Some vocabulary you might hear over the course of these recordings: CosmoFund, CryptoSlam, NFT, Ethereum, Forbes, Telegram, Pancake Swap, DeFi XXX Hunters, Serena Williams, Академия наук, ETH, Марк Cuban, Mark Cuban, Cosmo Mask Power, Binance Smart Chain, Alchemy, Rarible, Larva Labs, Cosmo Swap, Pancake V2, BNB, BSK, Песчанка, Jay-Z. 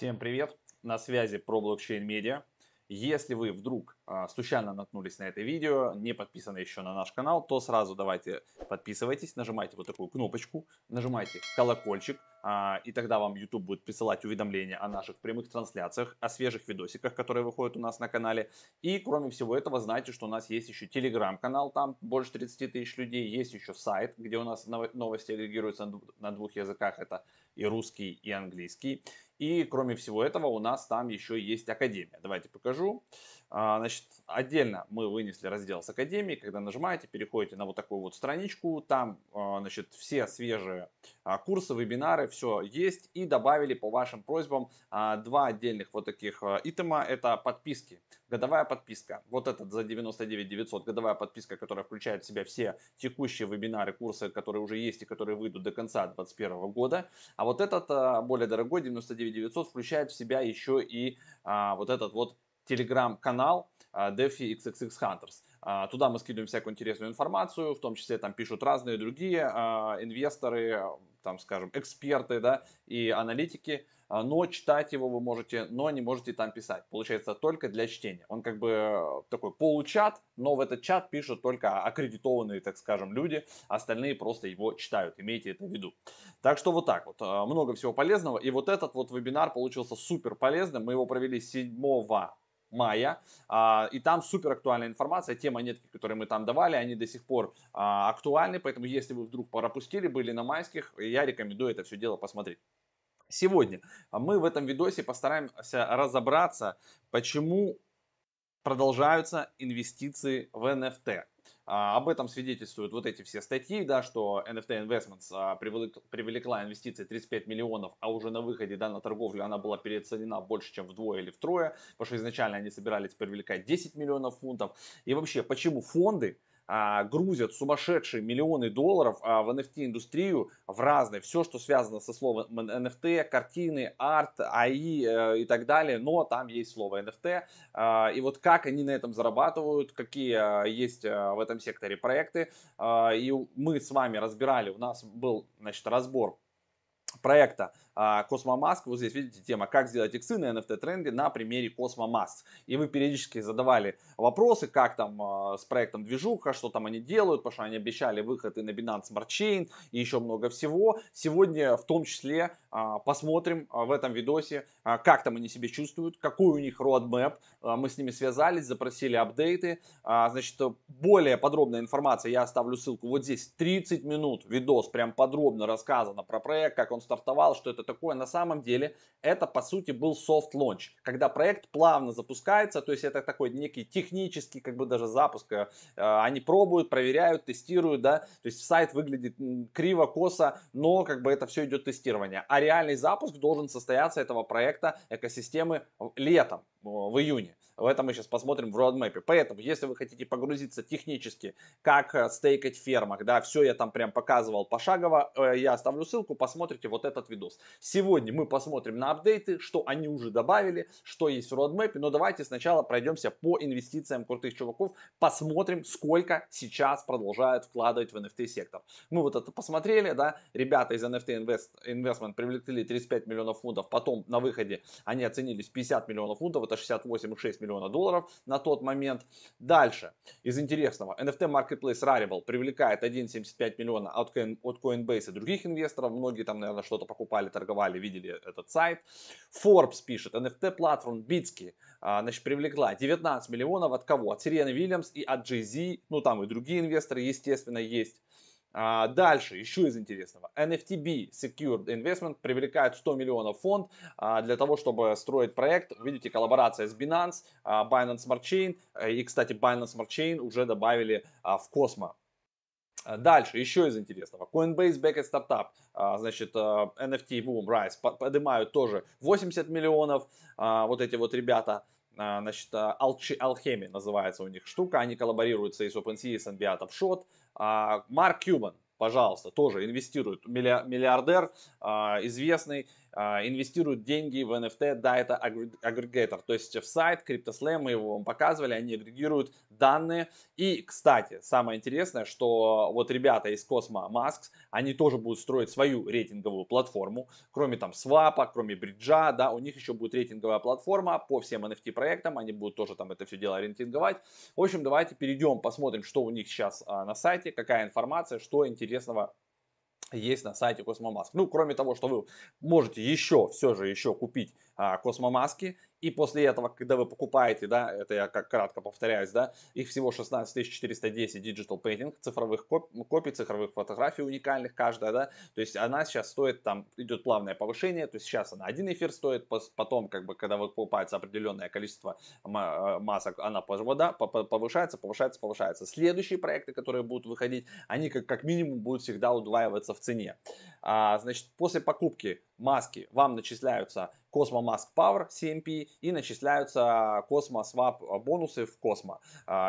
Всем привет! На связи Pro Blockchain Media. Если вы вдруг случайно наткнулись на это видео, не подписаны еще на наш канал, то сразу давайте подписывайтесь, нажимайте вот такую кнопочку, нажимайте колокольчик, и тогда вам YouTube будет присылать уведомления о наших прямых трансляциях, о свежих видосиках, которые выходят у нас на канале. И кроме всего этого, знайте, что у нас есть еще Telegram-канал, там больше 30 тысяч людей, есть еще сайт, где у нас новости агрегируются на двух языках, это и русский, и английский. И кроме всего этого у нас там еще есть Академия. Давайте покажу. Значит, отдельно мы вынесли раздел с Академией. Когда нажимаете, переходите на вот такую вот страничку. Там, значит, все свежие курсы, вебинары, все есть. И добавили по вашим просьбам два отдельных вот таких итема. Это подписки. Годовая подписка. Вот этот за 99 900. Годовая подписка, которая включает в себя все текущие вебинары, курсы, которые уже есть и которые выйдут до конца 2021 года. А вот этот более дорогой 99 900 включает в себя еще и вот этот вот телеграм-канал DeFi XXX Hunters. Туда мы скидываем всякую интересную информацию, в том числе там пишут разные другие инвесторы, там, скажем, эксперты, да, и аналитики, но читать его вы можете, но не можете там писать. Получается, только для чтения. Он как бы такой получат, но в этот чат пишут только аккредитованные, так скажем, люди, остальные просто его читают, имейте это в виду. Так что вот так вот, много всего полезного, и вот этот вот вебинар получился супер полезным, мы его провели 7 мая, и там супер актуальная информация, те монетки, которые мы там давали, они до сих пор актуальны, поэтому если вы вдруг пропустили, были на майских, я рекомендую это все дело посмотреть. Сегодня мы в этом видосе постараемся разобраться, почему продолжаются инвестиции в NFT. Об этом свидетельствуют вот эти все статьи, да, что NFT Investments привлекла инвестиции 35 миллионов, а уже на выходе, да, на торговлю она была переоценена больше, чем вдвое или втрое, потому что изначально они собирались привлекать 10 миллионов фунтов. И вообще, почему фонды грузят сумасшедшие миллионы долларов в NFT-индустрию, в разные, все, что связано со словом NFT, картины, арт, АИ и так далее, но там есть слово NFT, и вот как они на этом зарабатывают, какие есть в этом секторе проекты, и мы с вами разбирали, у нас был, значит, разбор проекта Cosmomask, вот здесь видите тема «Как сделать иксы на NFT тренде на примере Cosmomask». И вы периодически задавали вопросы, как там с проектом движуха, что там они делают, потому что они обещали выход и на Binance Smart Chain, и еще много всего. Сегодня в том числе посмотрим в этом видосе, как там они себя чувствуют, какой у них roadmap. Мы с ними связались, запросили апдейты. Значит, более подробная информация, я оставлю ссылку вот здесь. 30 минут видос, прям подробно рассказано про проект, как он стартовал, что это такое. На самом деле это по сути был soft launch, когда проект плавно запускается, то есть это такой некий технический как бы даже запуск, они пробуют, проверяют, тестируют, да, то есть сайт выглядит криво, косо, но как бы это все идет тестирование, а реальный запуск должен состояться этого проекта, экосистемы, летом, в июне. В этом мы сейчас посмотрим в roadmap. Поэтому, если вы хотите погрузиться технически, как стейкать в фермах, да, все я там прям показывал пошагово, я оставлю ссылку, посмотрите вот этот видос. Сегодня мы посмотрим на апдейты, что они уже добавили, что есть в roadmap, но давайте сначала пройдемся по инвестициям крутых чуваков, посмотрим, сколько сейчас продолжают вкладывать в NFT сектор. Мы вот это посмотрели, да, ребята из NFT Investment привлекли 35 миллионов фунтов, потом на выходе они оценились 50 миллионов фунтов, это 68,6 миллионов. Долларов на тот момент. Дальше, из интересного, NFT Marketplace Rarible привлекает 1,75 миллиона от Coinbase и других инвесторов. Многие там, наверное, что-то покупали, торговали, видели этот сайт. Forbes пишет, NFT платформ Bitsky, значит, привлекла 19 миллионов от кого? От Serena Williams и от Jay-Z, ну там и другие инвесторы, естественно, есть. Дальше, еще из интересного, NFTB Secured Investment привлекает 100 миллионов фонд для того, чтобы строить проект. Видите, коллаборация с Binance, Binance Smart Chain, и, кстати, Binance Smart Chain уже добавили в Cosmo. Дальше, еще из интересного, Coinbase Backed Startup, значит, NFT Boom Rise поднимают тоже 80 миллионов, вот эти вот ребята. Значит, Alchemy называется у них штука, они коллаборируются и с OpenSea, и с NBA Shot. Марк Cuban, пожалуйста, тоже инвестирует, миллиардер известный, инвестируют деньги в NFT, да, это агрегатор, то есть в сайт CryptoSlam, мы его вам показывали, они агрегируют данные. И, кстати, самое интересное, что вот ребята из Cosmomask, они тоже будут строить свою рейтинговую платформу, кроме там свапа, кроме бриджа, да, у них еще будет рейтинговая платформа по всем NFT проектам, они будут тоже там это все дело рейтинговать. В общем, давайте перейдем, посмотрим, что у них сейчас на сайте, какая информация, что интересного есть на сайте Cosmomask. Ну, кроме того, что вы можете еще, все же еще купить Cosmomask. И после этого, когда вы покупаете, да, это я как кратко повторяюсь, да, их всего 16410 digital painting, цифровых копий, цифровых фотографий уникальных каждая, да, то есть она сейчас стоит, там идет плавное повышение, то есть сейчас она один эфир стоит, потом, как бы, когда покупается определенное количество масок, она повышается. Следующие проекты, которые будут выходить, они как минимум будут всегда удваиваться в цене. Значит, после покупки маски вам начисляются Cosmo Mask Power, CMP, и начисляются Cosmo Swap бонусы в Cosmo.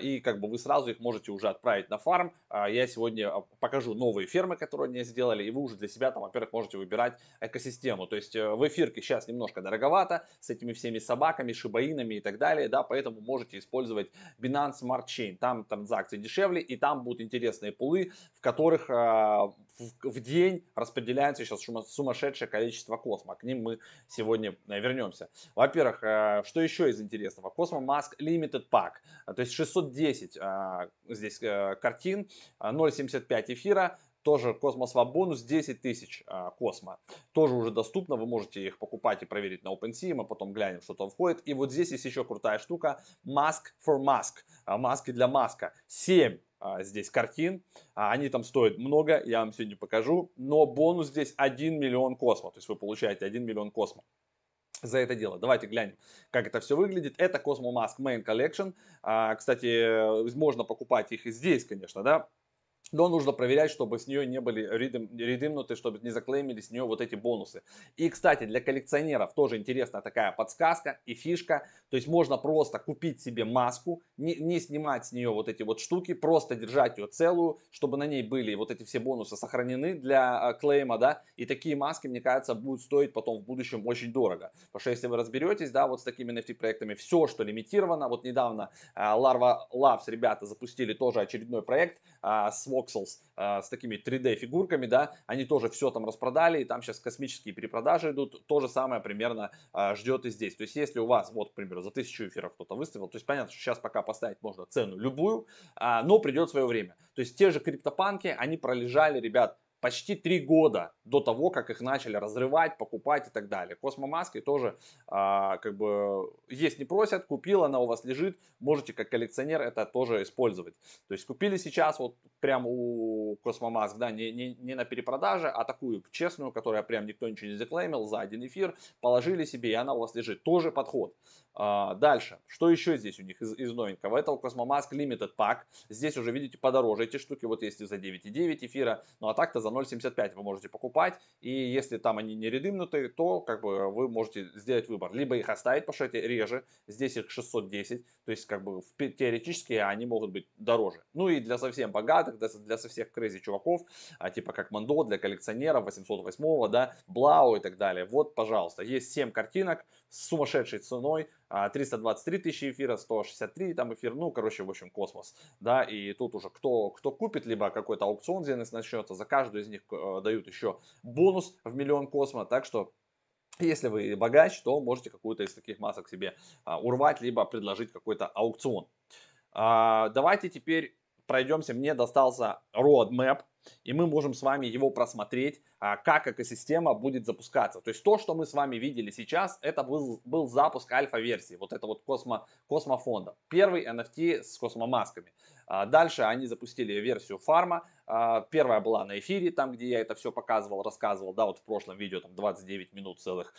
И как бы вы сразу их можете уже отправить на фарм. Я сегодня покажу новые фермы, которые они сделали, и вы уже для себя там, во-первых, можете выбирать экосистему. То есть в эфирке сейчас немножко дороговато, с этими всеми собаками, шибаинами и так далее, да, поэтому можете использовать Binance Smart Chain. Там транзакции дешевле, и там будут интересные пулы, в которых в день распределяется сейчас сумасшедшее количество Cosmo. К ним мы сегодня вернемся. Во-первых, что еще из интересного? Cosmomask Limited Pack. То есть 610 здесь картин, 0,75 эфира. Тоже Cosmo Swap бонус 10 тысяч Cosmo. Тоже уже доступно, вы можете их покупать и проверить на OpenSea, мы потом глянем, что там входит. И вот здесь есть еще крутая штука, Mask for Mask, маски для маска. 7 здесь картин, они там стоят много, я вам сегодня покажу. Но бонус здесь 1 миллион Cosmo, то есть вы получаете 1 миллион Cosmo за это дело. Давайте глянем, как это все выглядит. Это Cosmomask Main Collection. Кстати, можно покупать их и здесь, конечно, да. Но нужно проверять, чтобы с нее не были редимнуты, чтобы не заклеймили с нее вот эти бонусы. И, кстати, для коллекционеров тоже интересна такая подсказка и фишка. То есть можно просто купить себе маску, не снимать с нее вот эти вот штуки, просто держать ее целую, чтобы на ней были вот эти все бонусы сохранены для клейма, да. И такие маски, мне кажется, будут стоить потом в будущем очень дорого. Потому что если вы разберетесь, да, вот с такими NFT проектами, все, что лимитировано. Вот недавно Larva Labs ребята запустили тоже очередной проект с Foxels, с такими 3D фигурками, да, они тоже все там распродали, и там сейчас космические перепродажи идут, то же самое примерно ждет и здесь. То есть если у вас, вот, к примеру, за 1000 эфиров кто-то выставил, то есть понятно, что сейчас пока поставить можно цену любую, но придет свое время. То есть те же криптопанки, они пролежали, ребят, почти 3 года до того, как их начали разрывать, покупать и так далее. Cosmomask тоже как бы есть не просят, купил, она у вас лежит, можете как коллекционер это тоже использовать. То есть купили сейчас вот прям у Cosmomask, да, не на перепродаже, а такую честную, которая прям никто ничего не заклеймил, за один эфир положили себе, и она у вас лежит. Тоже подход. Дальше, что еще здесь у них из новенького? Это у Cosmomask Limited Pack. Здесь уже, видите, подороже эти штуки. Вот если за 9,9 эфира, ну а так-то за 0,75 вы можете покупать. И если там они не редимнуты, то как бы вы можете сделать выбор. Либо их оставить, потому что это реже. Здесь их 610. То есть как бы теоретически они могут быть дороже. Ну и для совсем богатых, для совсем crazy чуваков, типа как Мандо, для коллекционеров 808, да, Блау и так далее. Вот, пожалуйста, есть 7 картинок с сумасшедшей ценой. 323 тысячи эфира, 163 там эфир, ну, короче, в общем, космос, да, и тут уже кто купит, либо какой-то аукцион где начнется, за каждую из них дают еще бонус в 1 миллион космо, так что, если вы богач, то можете какую-то из таких масок себе урвать, либо предложить какой-то аукцион. Давайте теперь пройдемся, мне достался roadmap, и мы можем с вами его просмотреть, как экосистема будет запускаться. То есть то, что мы с вами видели сейчас, это был запуск альфа-версии, вот это вот космофонда. Первый NFT с космомасками. Дальше они запустили версию фарма. Первая была на эфире, там где я это все показывал, рассказывал, да, вот в прошлом видео, там 29 минут целых.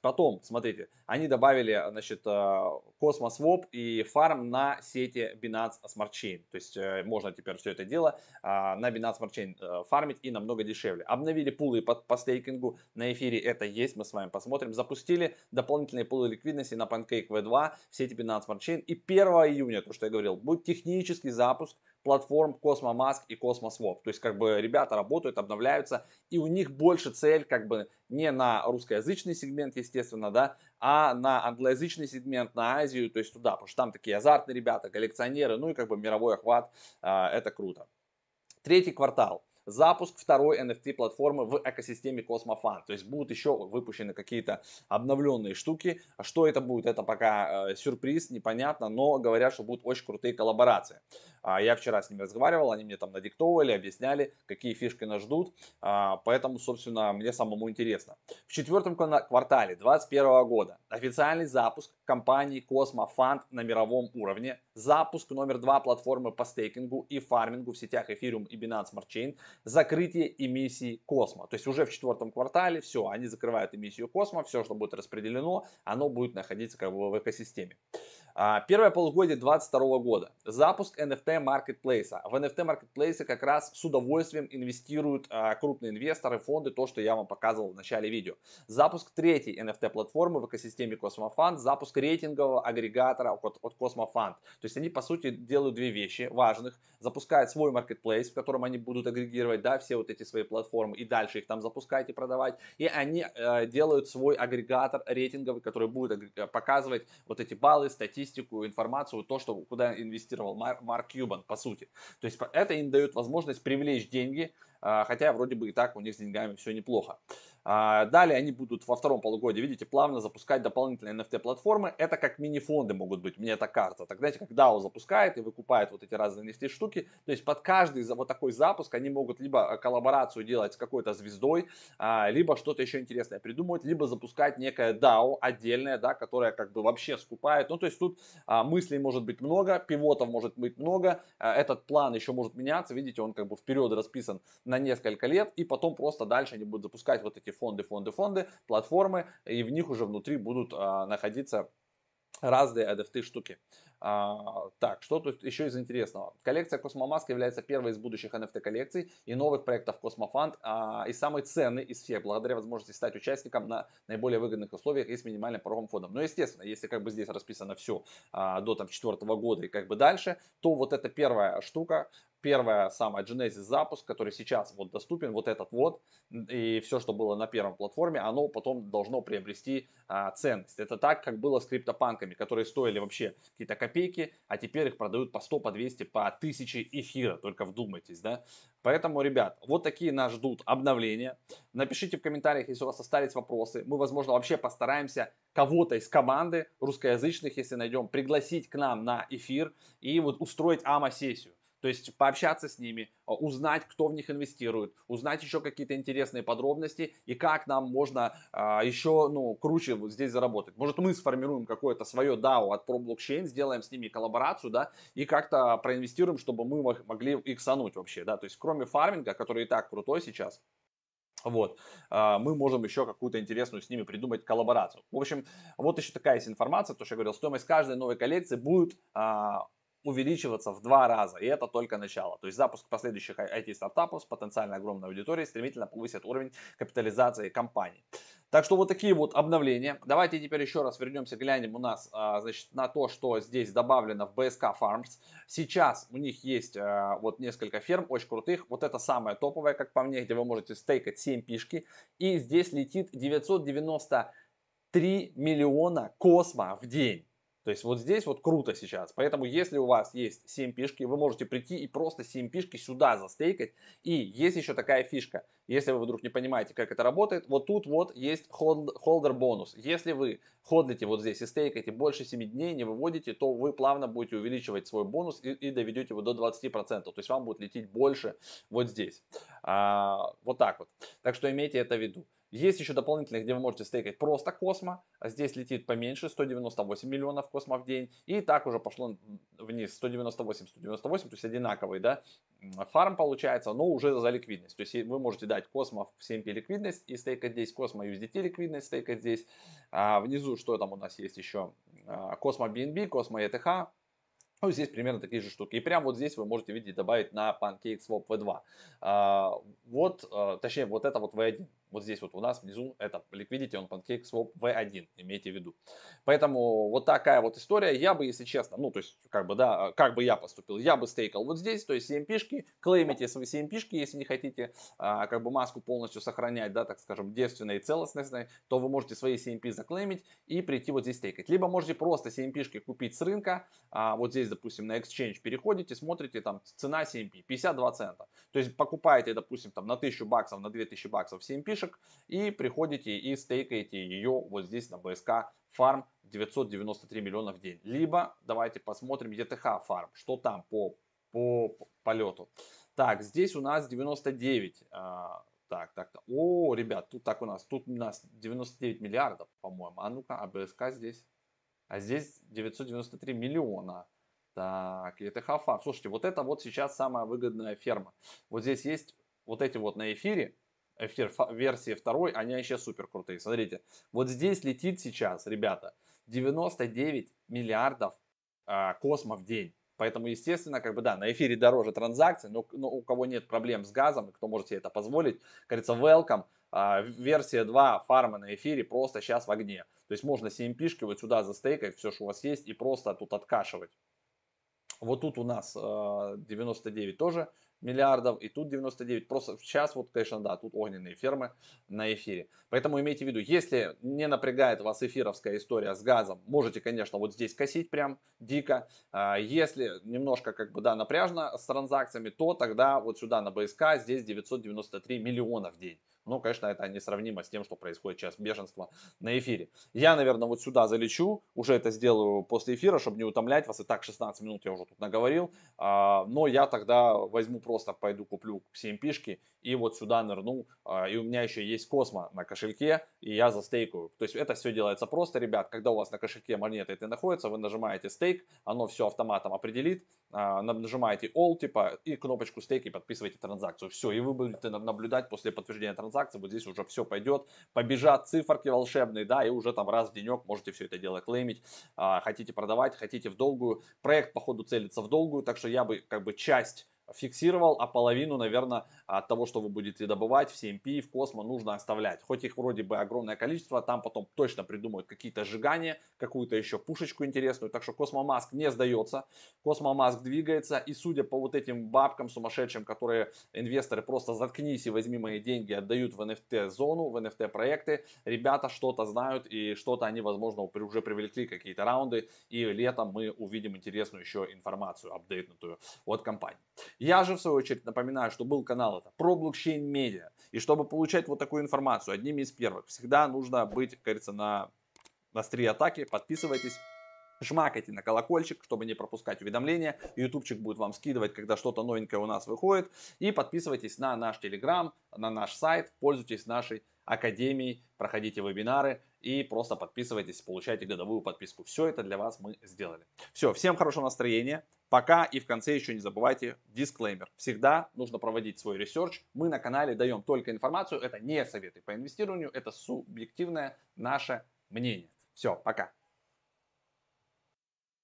Потом, смотрите, они добавили, значит, Cosmo Swap и фарм на сети Binance Smart Chain. То есть можно теперь все это дело на Binance Smart Chain фармить и намного дешевле. Обновили пулы по стейкингу на эфире, это есть, мы с вами посмотрим. Запустили дополнительные пулы ликвидности на Pancake V2 в сети Binance Smart Chain. И 1 июня, то, что я говорил, будет технический запуск платформ Cosmomask и Cosmo Swap. То есть, как бы, ребята работают, обновляются, и у них больше цель, как бы, не на русскоязычный сегмент, естественно, да, а на англоязычный сегмент, на Азию, то есть туда, потому что там такие азартные ребята, коллекционеры, ну и, как бы, мировой охват, это круто. Третий квартал. Запуск второй NFT-платформы в экосистеме CosmoFund. То есть будут еще выпущены какие-то обновленные штуки. Что это будет? Это пока сюрприз, непонятно, но говорят, что будут очень крутые коллаборации. Я вчера с ними разговаривал, они мне там надиктовывали, объясняли, какие фишки нас ждут. Поэтому, собственно, мне самому интересно. В четвертом квартале 2021 года официальный запуск компании CosmoFund на мировом уровне. Запуск номер 2 платформы по стейкингу и фармингу в сетях Ethereum и Binance Smart Chain. Закрытие эмиссии Космо. То есть уже в четвертом квартале все, они закрывают эмиссию Космо, все, что будет распределено, оно будет находиться как бы в экосистеме. Первое полугодие 2022 года. Запуск NFT маркетплейса. В NFT маркетплейсе как раз с удовольствием инвестируют крупные инвесторы, фонды, то, что я вам показывал в начале видео. Запуск третьей NFT платформы в экосистеме CosmoFund, запуск рейтингового агрегатора от CosmoFund. То есть они по сути делают две вещи важных. Запускают свой маркетплейс, в котором они будут агрегировать, да, все вот эти свои платформы и дальше их там запускать и продавать. И они делают свой агрегатор рейтинговый, который будет показывать вот эти баллы, статистику, информацию, то, что, куда инвестировал Марк Кьюбан, по сути. То есть это им дает возможность привлечь деньги, хотя вроде бы и так у них с деньгами все неплохо. Далее они будут во втором полугодии, видите, плавно запускать дополнительные NFT-платформы. Это как мини-фонды могут быть, мне эта карта. Так, знаете, как DAO запускает и выкупает вот эти разные NFT-штуки. То есть под каждый вот такой запуск они могут либо коллаборацию делать с какой-то звездой, либо что-то еще интересное придумывать, либо запускать некое DAO отдельное, да, которое как бы вообще скупает. Ну, то есть тут мыслей может быть много, пивотов может быть много. Этот план еще может меняться, видите, он как бы вперед расписан на несколько лет, и потом просто дальше они будут запускать вот эти фонды, платформы, и в них уже внутри будут находиться разные NFT штуки. Так, что тут еще из интересного? Коллекция CosmoMask является первой из будущих NFT коллекций и новых проектов CosmoFund и самой ценной из всех, благодаря возможности стать участником на наиболее выгодных условиях и с минимальным пороговым входом. Но естественно, если как бы здесь расписано все до там 4-го года и как бы дальше, то вот эта первая штука, первая самая Genesis запуск, который сейчас вот доступен, вот этот вот, и все, что было на первом платформе, оно потом должно приобрести ценность. Это так, как было с криптопанками, которые стоили вообще какие-то копейки, а теперь их продают по 100, по 200, по 1000 эфира, только вдумайтесь, да. Поэтому, ребят, вот такие нас ждут обновления. Напишите в комментариях, если у вас остались вопросы. Мы, возможно, вообще постараемся кого-то из команды русскоязычных, если найдем, пригласить к нам на эфир и вот устроить АМА-сессию. То есть пообщаться с ними, узнать, кто в них инвестирует, узнать еще какие-то интересные подробности и как нам можно еще, ну, круче вот здесь заработать. Может, мы сформируем какое-то свое DAO от Pro Blockchain, сделаем с ними коллаборацию, да, и как-то проинвестируем, чтобы мы могли иксануть вообще, да, то есть кроме фарминга, который и так крутой сейчас. Вот, мы можем еще какую-то интересную с ними придумать коллаборацию. В общем, вот еще такая есть информация, то, что я говорил, стоимость каждой новой коллекции будет увеличиваться в 2 раза, и это только начало. То есть запуск последующих IT-стартапов с потенциально огромной аудиторией стремительно повысит уровень капитализации компании. Так что вот такие вот обновления. Давайте теперь еще раз вернемся, глянем у нас, значит, на то, что здесь добавлено в BSK Farms. Сейчас у них есть вот несколько ферм, очень крутых. Вот это самая топовая, как по мне, где вы можете стейкать 7 пишки. И здесь летит 993 миллиона космо в день. То есть вот здесь вот круто сейчас. Поэтому если у вас есть 7 пишки, вы можете прийти и просто 7 пишки сюда застейкать. И есть еще такая фишка. Если вы вдруг не понимаете, как это работает, вот тут вот есть холдер бонус. Если вы ходлите вот здесь и стейкаете больше 7 дней, не выводите, то вы плавно будете увеличивать свой бонус и доведете его до 20%. То есть вам будет лететь больше вот здесь. Вот так вот. Так что имейте это в виду. Есть еще дополнительные, где вы можете стейкать просто космо. Здесь летит поменьше, 198 миллионов космо в день. И так уже пошло вниз, 198, то есть одинаковый, да, фарм получается, но уже за ликвидность. То есть вы можете дать космо в CMP ликвидность и стейкать здесь космо USDT ликвидность, стейкать здесь. Внизу что там у нас есть еще? Космо BNB, космо ETH. Ну, здесь примерно такие же штуки. И прямо вот здесь вы можете видеть, добавить на Pancake Swap V2. Вот, точнее, вот это вот V1. Вот здесь вот у нас внизу это liquidity on Pancake Swap V1, имейте в виду. Поэтому вот такая вот история. Я бы, если честно, ну то есть как бы да, как бы я поступил, я бы стейкал вот здесь, то есть CMP-шки, клеймите свои CMP-шки, если не хотите как бы маску полностью сохранять, да, так скажем, девственной и целостной, то вы можете свои CMP заклеймить и прийти вот здесь стейкать. Либо можете просто CMP-шки купить с рынка, вот здесь, допустим, на exchange переходите, смотрите, там цена CMP 52 цента. То есть покупаете, допустим, там на 1000 баксов, на 2000 баксов CMP-шек и приходите и стейкаете ее вот здесь на BSK Farm 993 миллиона в день. Либо давайте посмотрим ETH Farm, что там по полету. Так, здесь у нас 99. Так. О, ребят, тут у нас 99 миллиардов, по-моему. А ну-ка, а BSK здесь? А здесь 993 миллиона. Так, ETH Farm. Слушайте, вот это вот сейчас самая выгодная ферма. Вот здесь есть вот эти вот на эфире. Версии 2, они еще супер крутые. Смотрите, вот здесь летит сейчас, ребята, 99 миллиардов космо в день. Поэтому, естественно, как бы да, на эфире дороже транзакции, но у кого нет проблем с газом, кто может себе это позволить, кажется, welcome. Версия 2 фарма на эфире просто сейчас в огне. То есть можно CMP-шки вот сюда застейкать, все, что у вас есть, и просто тут откашивать. Вот тут у нас 99 тоже миллиардов, и тут 99. Просто сейчас вот, конечно, да, тут огненные фермы на эфире. Поэтому имейте в виду, если не напрягает вас эфировская история с газом, можете, конечно, вот здесь косить прям дико. Если немножко, как бы, да, напряжно с транзакциями, то тогда вот сюда на БСК здесь 993 миллиона в день. Ну, конечно, это несравнимо с тем, что происходит сейчас бешенство на эфире. Я, наверное, вот сюда залечу, уже это сделаю после эфира, чтобы не утомлять вас. И так 16 минут я уже тут наговорил. Но я тогда возьму просто, пойду куплю CMP-шки и вот сюда нырну. И у меня еще есть Космо на кошельке, и я застейкаю. То есть это все делается просто, ребят. Когда у вас на кошельке монеты это находится, вы нажимаете стейк, оно все автоматом определит. Нажимаете all, типа, и кнопочку стейк, и подписываете транзакцию. Все, и вы будете наблюдать после подтверждения транзакции. Вот здесь уже все пойдет, побежат циферки волшебные, да, и уже там раз в денек можете все это дело клеймить, хотите продавать, хотите в долгую. Проект, походу, целится в долгую, так что я бы как бы часть фиксировал, а половину, наверное, от того, что вы будете добывать в CMP, в Космо, нужно оставлять. Хоть их вроде бы огромное количество, там потом точно придумают какие-то сжигания, какую-то еще пушечку интересную. Так что Cosmomask не сдается, Cosmomask двигается. И судя по вот этим бабкам сумасшедшим, которые инвесторы просто заткнись и возьми мои деньги, отдают в NFT-зону, в NFT-проекты, ребята что-то знают и что-то они, возможно, уже привлекли какие-то раунды. И летом мы увидим интересную еще информацию, апдейтнутую от компании. Я же, в свою очередь, напоминаю, что был канал это Pro Blockchain Media. И чтобы получать вот такую информацию, одними из первых, всегда нужно быть, как говорится, на острие атаки. Подписывайтесь. Жмакайте на колокольчик, чтобы не пропускать уведомления. Ютубчик будет вам скидывать, когда что-то новенькое у нас выходит. И подписывайтесь на наш Telegram, на наш сайт. Пользуйтесь нашей академией, проходите вебинары и просто подписывайтесь, получайте годовую подписку. Все это для вас мы сделали. Все, всем хорошего настроения. Пока, и в конце еще не забывайте дисклеймер. Всегда нужно проводить свой ресерч. Мы на канале даем только информацию. Это не советы по инвестированию, это субъективное наше мнение. Все, пока.